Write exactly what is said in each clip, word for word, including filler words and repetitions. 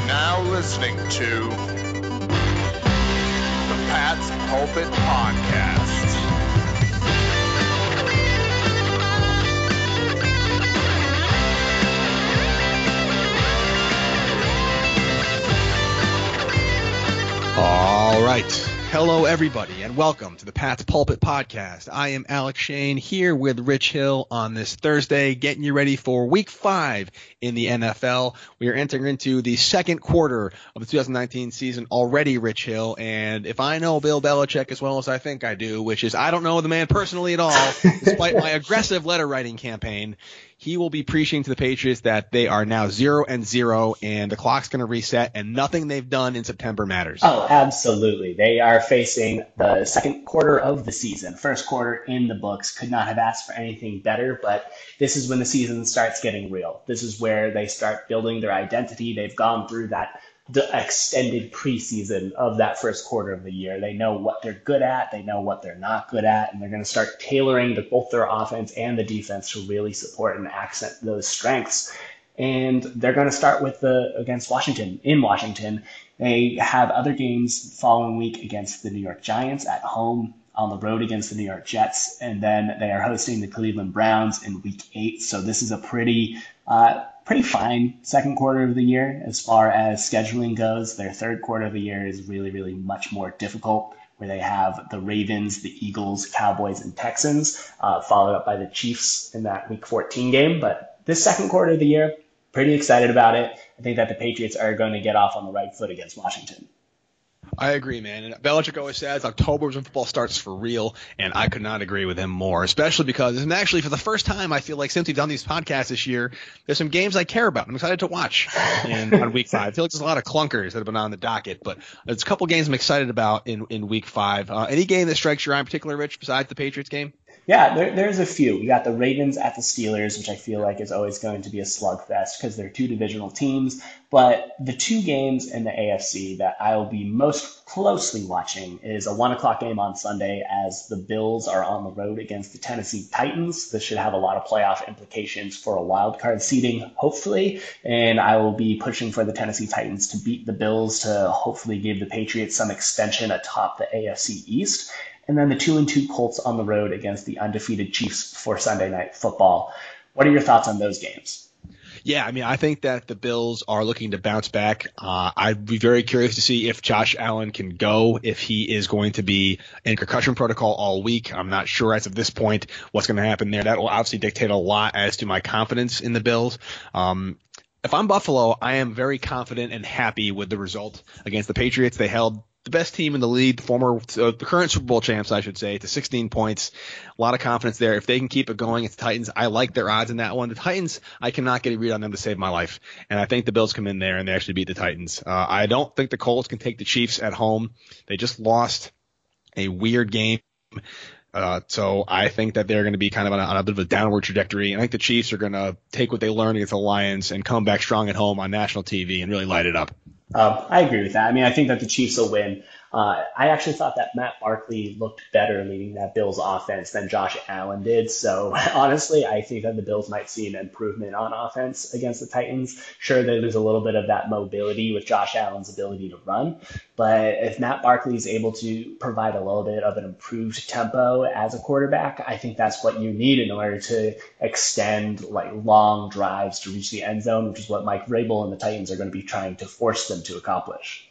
are now listening to the Pat's Pulpit Podcast. All right. Hello, everybody, and welcome to the Pat's Pulpit Podcast. I am Alex Shane here with Rich Hill on this Thursday, getting you ready for week five in the N F L. We are entering into the second quarter of the two thousand nineteen season already, Rich Hill. And if I know Bill Belichick as well as I think I do, which is I don't know the man personally at all, despite my aggressive letter writing campaign, he will be preaching to the Patriots that they are now zero and zero and the clock's going to reset and nothing they've done in September matters. Oh, absolutely. They are facing the second quarter of the season. First quarter in the books. Could not have asked for anything better, but this is when the season starts getting real. This is where they start building their identity. They've gone through that the extended preseason of that first quarter of the year. They know what they're good at. They know what they're not good at. And they're going to start tailoring the, both their offense and the defense to really support and accent those strengths. And they're going to start with the against Washington. In Washington, they have other games following week against the New York Giants at home, on the road against the New York Jets. And then they are hosting the Cleveland Browns in week eight. So this is a pretty, uh, pretty fine second quarter of the year as far as scheduling goes. Their third quarter of the year is really, really much more difficult, where they have the Ravens, the Eagles, Cowboys, and Texans, uh, followed up by the Chiefs in that week fourteen game. But this second quarter of the year, pretty excited about it. I think that the Patriots are going to get off on the right foot against Washington. I agree, man. And Belichick always says October is when football starts for real, and I could not agree with him more, especially because, and actually for the first time, I feel like since we've done these podcasts this year, there's some games I care about. I'm excited to watch in, on week five. I feel like there's a lot of clunkers that have been on the docket, but there's a couple games I'm excited about in, in week five. Uh, any game that strikes your eye in particular, Rich, besides the Patriots game? Yeah, there, there's a few. We got the Ravens at the Steelers, which I feel like is always going to be a slugfest because they're two divisional teams. But the two games in the A F C that I will be most closely watching is a one o'clock game on Sunday as the Bills are on the road against the Tennessee Titans. This should have a lot of playoff implications for a wild card seeding, hopefully. And I will be pushing for the Tennessee Titans to beat the Bills to hopefully give the Patriots some extension atop the A F C East. And then the two and two Colts on the road against the undefeated Chiefs for Sunday Night Football. What are your thoughts on those games? Yeah, I mean, I think that the Bills are looking to bounce back. Uh, I'd be very curious to see if Josh Allen can go, if he is going to be in concussion protocol all week. I'm not sure as of this point what's going to happen there. That will obviously dictate a lot as to my confidence in the Bills. Um, if I'm Buffalo, I am very confident and happy with the result against the Patriots. They held the best team in the league, the former, uh, the current Super Bowl champs, I should say, to sixteen points. A lot of confidence there. If they can keep it going, it's the Titans. I like their odds in that one. The Titans, I cannot get a read on them to save my life. And I think the Bills come in there and they actually beat the Titans. Uh, I don't think the Colts can take the Chiefs at home. They just lost a weird game. Uh, so I think that they're going to be kind of on a, on a bit of a downward trajectory. I think the Chiefs are going to take what they learned against the Lions and come back strong at home on national T V and really light it up. Um, I agree with that. I mean, I think that the Chiefs will win. Uh, I actually thought that Matt Barkley looked better leading that Bills offense than Josh Allen did. So honestly, I think that the Bills might see an improvement on offense against the Titans. Sure, they lose a little bit of that mobility with Josh Allen's ability to run. But if Matt Barkley is able to provide a little bit of an improved tempo as a quarterback, I think that's what you need in order to extend like long drives to reach the end zone, which is what Mike Vrabel and the Titans are going to be trying to force them to accomplish.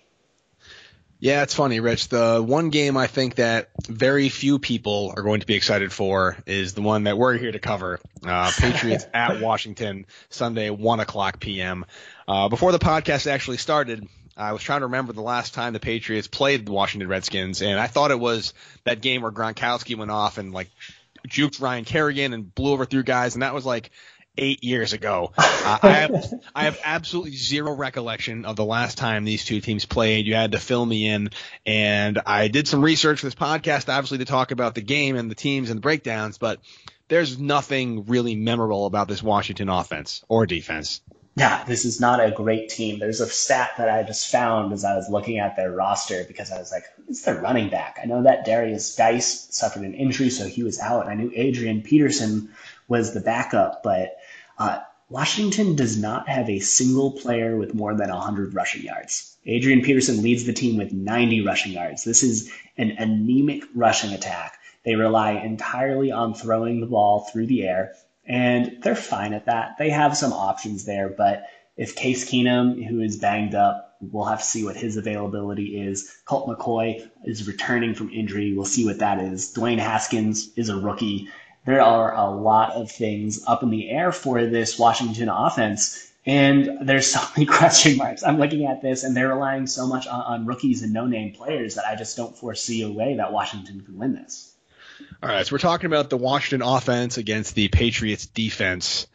Yeah, it's funny, Rich. The one game I think that very few people are going to be excited for is the one that we're here to cover. Uh, Patriots at Washington, Sunday, one o'clock p.m. Uh, before the podcast actually started, I was trying to remember the last time the Patriots played the Washington Redskins, and I thought it was that game where Gronkowski went off and like juked Ryan Kerrigan and blew over through guys, and that was like eight years ago. Uh, I have I have absolutely zero recollection of the last time these two teams played. You had to fill me in, and I did some research for this podcast, obviously, to talk about the game and the teams and the breakdowns, but there's nothing really memorable about this Washington offense or defense. Yeah, this is not a great team. There's a stat that I just found as I was looking at their roster because I was like, who's their running back? I know that Darius Guice suffered an injury, so he was out. I knew Adrian Peterson was the backup, but uh, Washington does not have a single player with more than one hundred rushing yards. Adrian Peterson leads the team with ninety rushing yards. This is an anemic rushing attack. They rely entirely on throwing the ball through the air, and they're fine at that. They have some options there, but if Case Keenum, who is banged up, we'll have to see what his availability is. Colt McCoy is returning from injury. We'll see what that is. Dwayne Haskins is a rookie. There are a lot of things up in the air for this Washington offense, and there's so many question marks. I'm looking at this, and they're relying so much on, on rookies and no-name players that I just don't foresee a way that Washington can win this. All right, so we're talking about the Washington offense against the Patriots defense.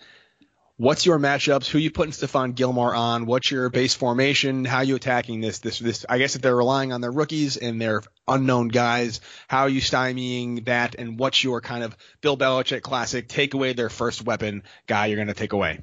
What's your matchups? Who you putting Stephon Gilmore on? What's your base formation? How are you attacking this? This, this. I guess if they're relying on their rookies and their unknown guys, how are you stymieing that? And what's your kind of Bill Belichick classic take away their first weapon guy you're going to take away?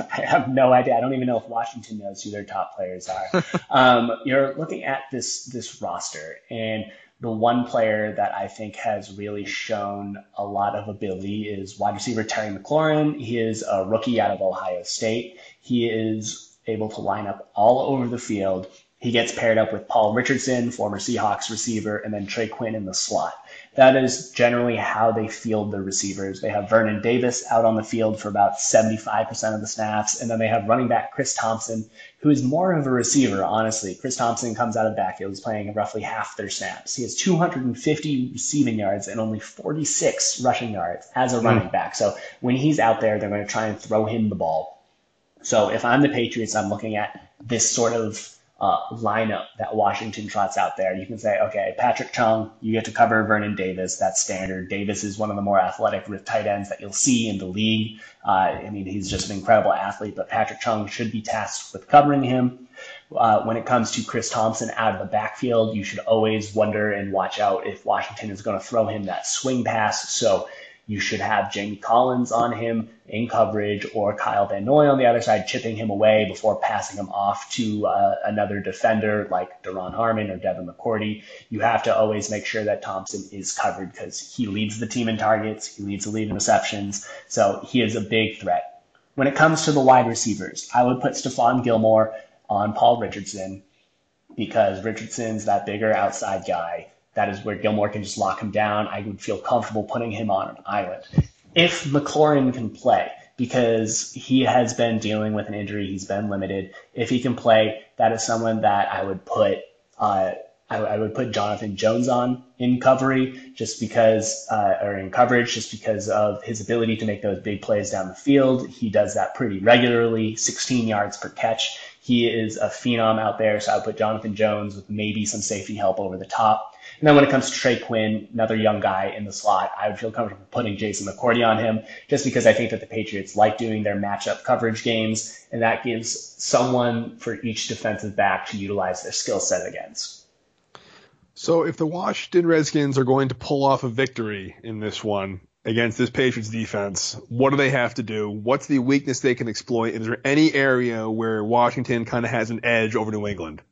I have no idea. I don't even know if Washington knows who their top players are. um, you're looking at this this roster, and the one player that I think has really shown a lot of ability is wide receiver Terry McLaurin. He is a rookie out of Ohio State. He is able to line up all over the field. He gets paired up with Paul Richardson, former Seahawks receiver, and then Trey Quinn in the slot. That is generally how they field their receivers. They have Vernon Davis out on the field for about seventy-five percent of the snaps, and then they have running back Chris Thompson, who is more of a receiver, honestly. Chris Thompson comes out of backfield, is playing roughly half their snaps. He has two hundred fifty receiving yards and only forty-six rushing yards as a running back. So when he's out there, they're going to try and throw him the ball. So if I'm the Patriots, I'm looking at this sort of Uh, lineup that Washington trots out there. You can say, okay, Patrick Chung, you get to cover Vernon Davis. That's standard. Davis is one of the more athletic tight ends that you'll see in the league. Uh, I mean, he's just an incredible athlete, but Patrick Chung should be tasked with covering him. Uh, when it comes to Chris Thompson out of the backfield, you should always wonder and watch out if Washington is going to throw him that swing pass. So you should have Jamie Collins on him in coverage or Kyle Van Noy on the other side, chipping him away before passing him off to uh, another defender like Deron Harmon or Devin McCourty. You have to always make sure that Thompson is covered because he leads the team in targets. He leads the lead in receptions. So he is a big threat. When it comes to the wide receivers, I would put Stephon Gilmore on Paul Richardson because Richardson's that bigger outside guy. That is where Gilmore can just lock him down. I would feel comfortable putting him on an island. If McLaurin can play, because he has been dealing with an injury, he's been limited. If he can play, that is someone that I would put uh, I, I would put Jonathan Jones on in coverage, just because uh, or in coverage, just because of his ability to make those big plays down the field. He does that pretty regularly, sixteen yards per catch. He is a phenom out there, so I would put Jonathan Jones with maybe some safety help over the top. And then when it comes to Trey Quinn, another young guy in the slot, I would feel comfortable putting Jason McCourty on him just because I think that the Patriots like doing their matchup coverage games, and that gives someone for each defensive back to utilize their skill set against. So if the Washington Redskins are going to pull off a victory in this one against this Patriots defense, what do they have to do? What's the weakness they can exploit? Is there any area where Washington kind of has an edge over New England?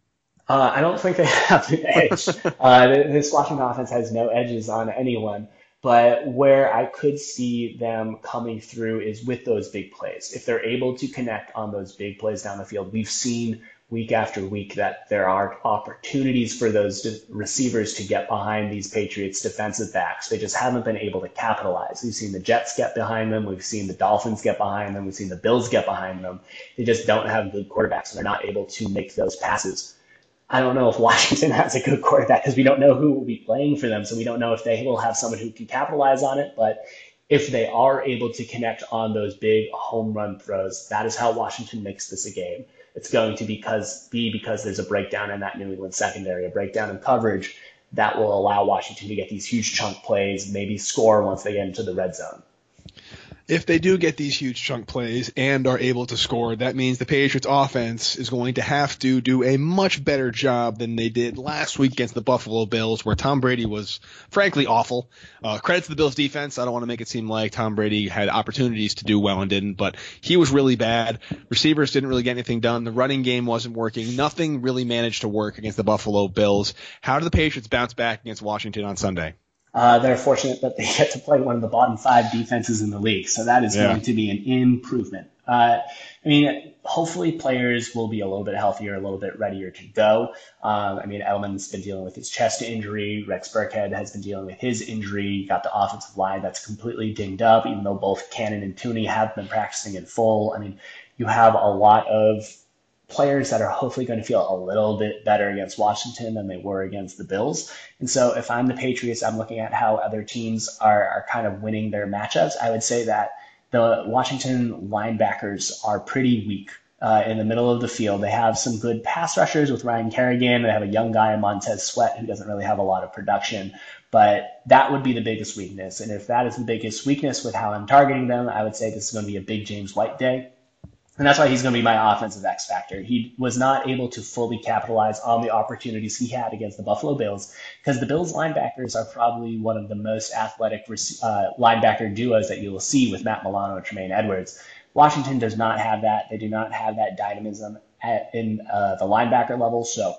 Uh, I don't think they have an edge. uh, this Washington offense has no edges on anyone. But where I could see them coming through is with those big plays. If they're able to connect on those big plays down the field, we've seen week after week that there are opportunities for those de- receivers to get behind these Patriots defensive backs. They just haven't been able to capitalize. We've seen the Jets get behind them. We've seen the Dolphins get behind them. We've seen the Bills get behind them. They just don't have good quarterbacks, and they're not able to make those passes. I don't know if Washington has a good quarterback because we don't know who will be playing for them, so we don't know if they will have someone who can capitalize on it. But if they are able to connect on those big home run throws, that is how Washington makes this a game. It's going to because, be because there's a breakdown in that New England secondary, a breakdown in coverage that will allow Washington to get these huge chunk plays, maybe score once they get into the red zone. If they do get these huge chunk plays and are able to score, that means the Patriots offense is going to have to do a much better job than they did last week against the Buffalo Bills, where Tom Brady was frankly awful. Uh, credit to the Bills defense. I don't want to make it seem like Tom Brady had opportunities to do well and didn't, but he was really bad. Receivers didn't really get anything done. The running game wasn't working. Nothing really managed to work against the Buffalo Bills. How do the Patriots bounce back against Washington on Sunday? Uh, they're fortunate that they get to play one of the bottom five defenses in the league, so that is yeah. going to be an improvement Uh, I mean, hopefully players will be a little bit healthier, a little bit readier to go. Um, I mean, Edelman's been dealing with his chest injury. Rex Burkhead has been dealing with his injury. You got the offensive line that's completely dinged up, even though both Cannon and Tooney have been practicing in full. I mean, you have a lot of players that are hopefully going to feel a little bit better against Washington than they were against the Bills. And so if I'm the Patriots, I'm looking at how other teams are, are kind of winning their matchups. I would say that the Washington linebackers are pretty weak uh, in the middle of the field. They have some good pass rushers with Ryan Kerrigan. They have a young guy, Montez Sweat, who doesn't really have a lot of production. But that would be the biggest weakness. And if that is the biggest weakness with how I'm targeting them, I would say this is going to be a big James White day. And that's why he's going to be my offensive X factor. He was not able to fully capitalize on the opportunities he had against the Buffalo Bills because the Bills linebackers are probably one of the most athletic uh, linebacker duos that you will see with Matt Milano and Tremaine Edwards. Washington does not have that. They do not have that dynamism at, in uh, the linebacker level. So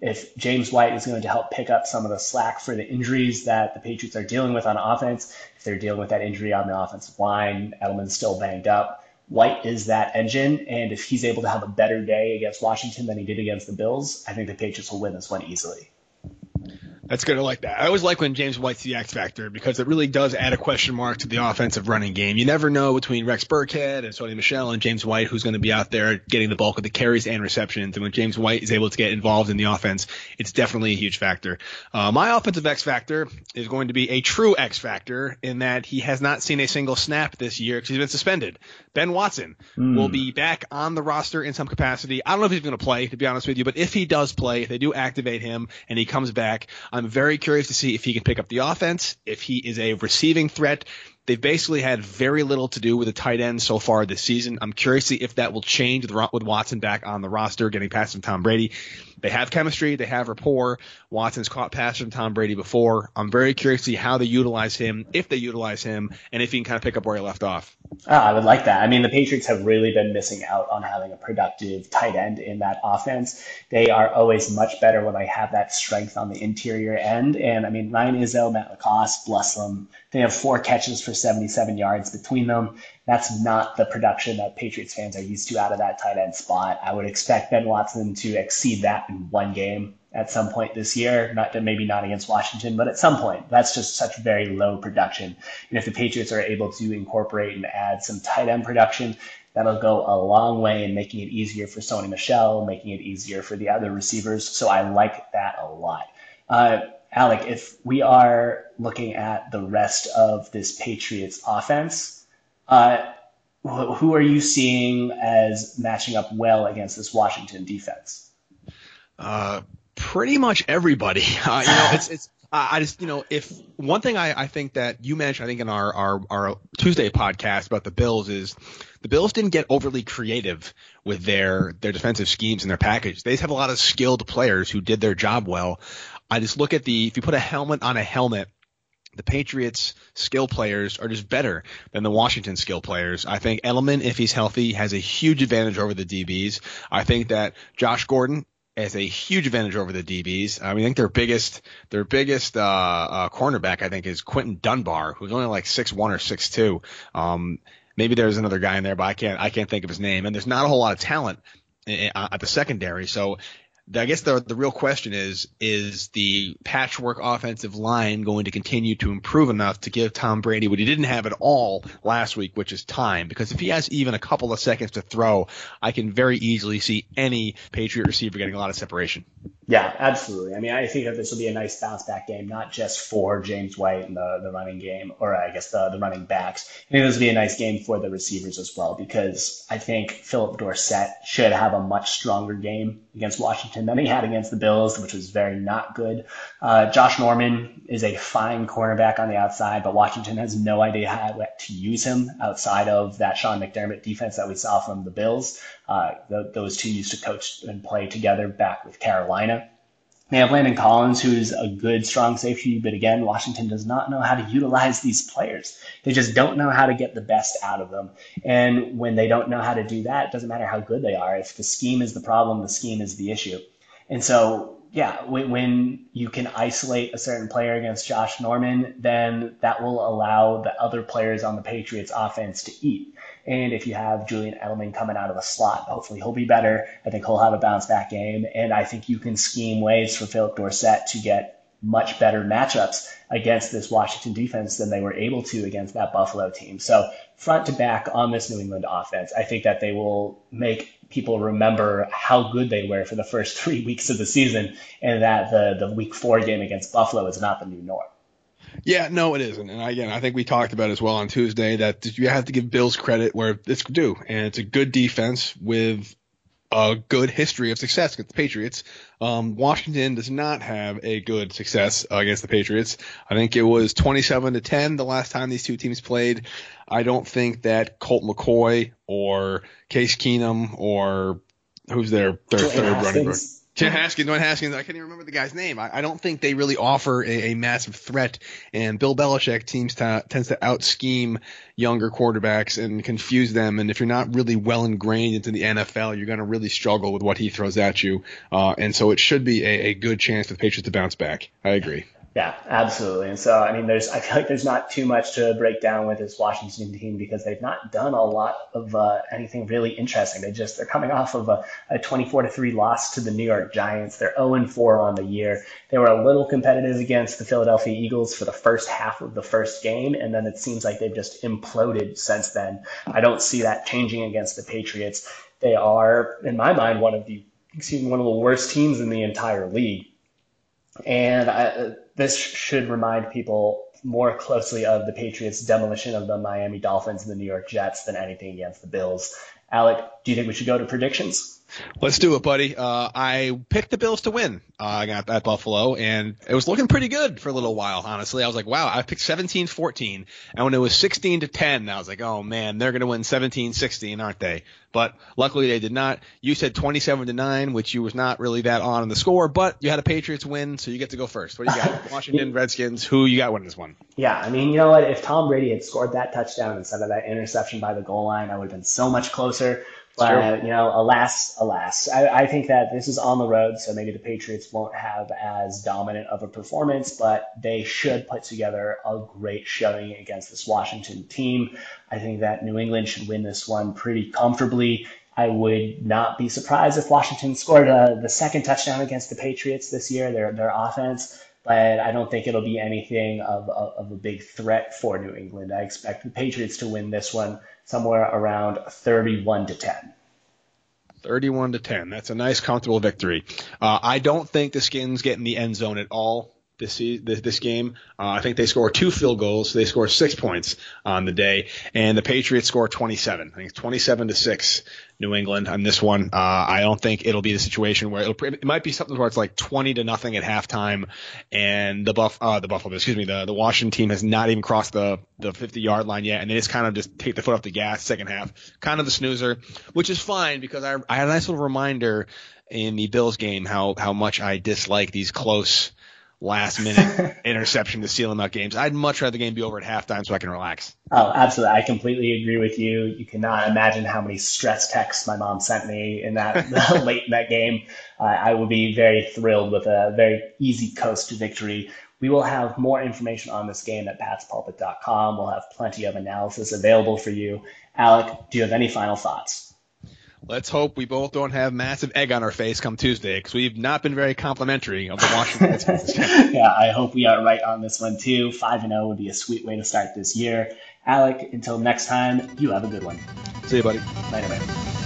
if James White is going to help pick up some of the slack for the injuries that the Patriots are dealing with on offense, if they're dealing with that injury on the offensive line, Edelman's still banged up, White is that engine, and if he's able to have a better day against Washington than he did against the Bills, I think the Patriots will win this one easily. That's good. I like that. I always like when James White's the X factor because it really does add a question mark to the offensive running game. You never know between Rex Burkhead and Sonny Michel and James White who's going to be out there getting the bulk of the carries and receptions. And when James White is able to get involved in the offense, it's definitely a huge factor. Uh, my offensive X factor is going to be a true X factor in that he has not seen a single snap this year because he's been suspended. Ben Watson mm. will be back on the roster in some capacity. I don't know if he's going to play, to be honest with you, but if he does play, if they do activate him and he comes back, I'm very curious to see if he can pick up the offense, if he is a receiving threat. They've basically had very little to do with the tight end so far this season. I'm curious to see if that will change with Watson back on the roster, getting past from Tom Brady. They have chemistry. They have rapport. Watson's caught past from Tom Brady before. I'm very curious to see how they utilize him, if they utilize him, and if he can kind of pick up where he left off. Oh, I would like that. I mean, the Patriots have really been missing out on having a productive tight end in that offense. They are always much better when they have that strength on the interior end. And, I mean, Ryan Izzo, Matt Lacoste, Blossom, they have four catches for seventy-seven yards between them. That's not the production that Patriots fans are used to out of that tight end spot. I would expect Ben Watson to exceed that in one game at some point this year, not maybe not against Washington, but at some point. That's just such very low production. And if the Patriots are able to incorporate and add some tight end production, that'll go a long way in making it easier for Sonny Michel, making it easier for the other receivers. So I like that a lot. Uh, Alec, if we are looking at the rest of this Patriots offense, uh, who are you seeing as matching up well against this Washington defense? Uh, pretty much everybody. Uh, you know, it's it's. I just, you know, if one thing I, I think that you mentioned, I think in our, our, our Tuesday podcast about the Bills is the Bills didn't get overly creative with their their defensive schemes and their package. They just have a lot of skilled players who did their job well. I just look at the – if you put a helmet on a helmet, the Patriots' skill players are just better than the Washington skill players. I think Edelman, if he's healthy, has a huge advantage over the D Bs. I think that Josh Gordon has a huge advantage over the D Bs. I mean, I think their biggest their biggest uh, uh, cornerback, I think, is Quentin Dunbar, who's only like six one or six two. Um, maybe there's another guy in there, but I can't I can't think of his name. And there's not a whole lot of talent at the secondary, so – I guess the the real question is, is the patchwork offensive line going to continue to improve enough to give Tom Brady what he didn't have at all last week, which is time? Because if he has even a couple of seconds to throw, I can very easily see any Patriot receiver getting a lot of separation. Yeah, absolutely. I mean, I think that this will be a nice bounce back game, not just for James White and the, the running game, or I guess the, the running backs. I think this will be a nice game for the receivers as well, because I think Philip Dorsett should have a much stronger game against Washington than he had against the Bills, which was very not good. Uh, Josh Norman is a fine cornerback on the outside, but Washington has no idea how to use him outside of that Sean McDermott defense that we saw from the Bills. Uh, th- those two used to coach and play together back with Carolina. They have Landon Collins, who's a good, strong safety, but again, Washington does not know how to utilize these players. They just don't know how to get the best out of them. And when they don't know how to do that, it doesn't matter how good they are. If the scheme is the problem, the scheme is the issue. And so yeah, when, when you can isolate a certain player against Josh Norman, then that will allow the other players on the Patriots offense to eat. And if you have Julian Edelman coming out of the slot, hopefully he'll be better. I think he'll have a bounce back game. And I think you can scheme ways for Philip Dorsett to get much better matchups against this Washington defense than they were able to against that Buffalo team. So front to back on this New England offense, I think that they will make people remember how good they were for the first three weeks of the season, and that the, the week four game against Buffalo is not the new norm. Yeah, no, it isn't. And again, I think we talked about as well on Tuesday that you have to give Bills credit where it's due. And it's a good defense with a good history of success against the Patriots. Um, Washington does not have a good success uh, against the Patriots. I think it was twenty-seven to ten the last time these two teams played. I don't think that Colt McCoy or Case Keenum or who's their, their third Haskins. running back? Tim Haskins, Dwayne Haskins, I can't even remember the guy's name. I, I don't think they really offer a, a massive threat, and Bill Belichick teams to, tends to out-scheme younger quarterbacks and confuse them, and if you're not really well ingrained into the N F L, you're going to really struggle with what he throws at you, uh, and so it should be a, a good chance for the Patriots to bounce back. I agree. Yeah, absolutely. And so, I mean, there's I feel like there's not too much to break down with this Washington team because they've not done a lot of uh, anything really interesting. They just, they're coming off of a, a twenty-four to three loss to the New York Giants. They're oh and four on the year. They were a little competitive against the Philadelphia Eagles for the first half of the first game, and then it seems like they've just imploded since then. I don't see that changing against the Patriots. They are, in my mind, one of the, excuse me, one of the worst teams in the entire league. And I, this should remind people more closely of the Patriots' demolition of the Miami Dolphins and the New York Jets than anything against the Bills. Alec, do you think we should go to predictions? Let's do it, buddy. Uh, I picked the Bills to win. I uh, got at Buffalo, and it was looking pretty good for a little while, honestly. I was like, wow, I picked seventeen fourteen, and when it was sixteen to ten, I was like, oh, man, they're going to win seventeen sixteen, aren't they? But luckily they did not. You said twenty-seven to nine, which you was not really that on in the score, but you had a Patriots win, so you get to go first. What do you got? Washington Redskins, who you got winning this one? Yeah, I mean, you know what? If Tom Brady had scored that touchdown instead of that interception by the goal line, I would have been so much closer. But, uh, you know, alas, alas, I, I think that this is on the road, so maybe the Patriots won't have as dominant of a performance, but they should put together a great showing against this Washington team. I think that New England should win this one pretty comfortably. I would not be surprised if Washington scored uh, the second touchdown against the Patriots this year, their their offense. But I don't think it'll be anything of, of, of a big threat for New England. I expect the Patriots to win this one somewhere around thirty-one to ten. thirty-one to ten. That's a nice, comfortable victory. Uh, I don't think the Skins get in the end zone at all this this game. Uh, I think they score two field goals. So they score six points on the day, and the Patriots score twenty-seven. I think it's twenty-seven to six. New England on this one. Uh, I don't think it'll be the situation where it'll, it might be something where it's like twenty to nothing at halftime, and the buff, uh, the Buffalo, excuse me, the, the Washington team has not even crossed the, the fifty yard line yet. And they just kind of just take the foot off the gas second half, kind of the snoozer, which is fine because I, I had a nice little reminder in the Bills game, how, how much I dislike these close last minute interception to seal them out games. I'd much rather the game be over at halftime so I can relax. Oh, absolutely. I completely agree with you. You cannot imagine how many stress texts my mom sent me in that late in that game. Uh, I will be very thrilled with a very easy coast to victory. We will have more information on this game at pats pulpit dot com. We'll have plenty of analysis available for you. Alec, do you have any final thoughts? Let's hope we both don't have massive egg on our face come Tuesday, because we've not been very complimentary of the Washington Redskins. Yeah, I hope we are right on this one, too. five and oh would be a sweet way to start this year. Alec, until next time, you have a good one. See you, buddy. Later, man.